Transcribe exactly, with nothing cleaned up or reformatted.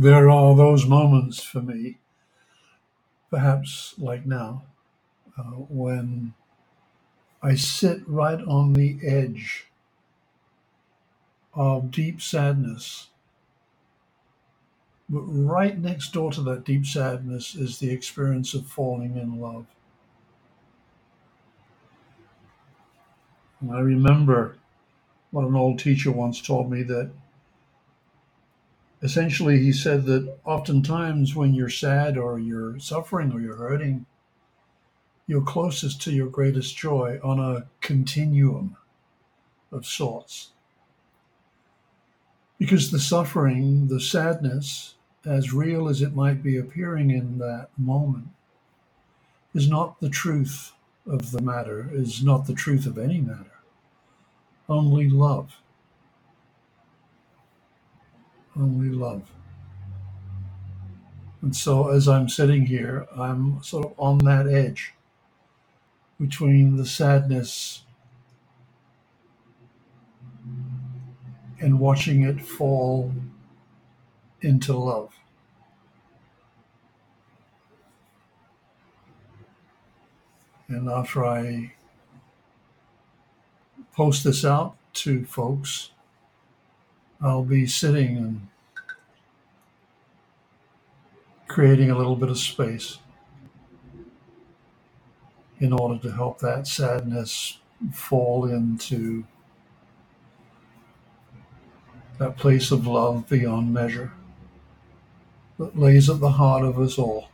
there are those moments for me, perhaps like now, uh, when I sit right on the edge of deep sadness. But right next door to that deep sadness is the experience of falling in love. And I remember what an old teacher once told me, that essentially he said that oftentimes when you're sad or you're suffering or you're hurting, you're closest to your greatest joy on a continuum of sorts. Because the suffering, the sadness, as real as it might be appearing in that moment, is not the truth of the matter, is not the truth of any matter. Only love. Only love. And so as I'm sitting here, I'm sort of on that edge between the sadness and watching it fall into love. And after I post this out to folks, I'll be sitting and creating a little bit of space in order to help that sadness fall into that place of love beyond measure that lays at the heart of us all.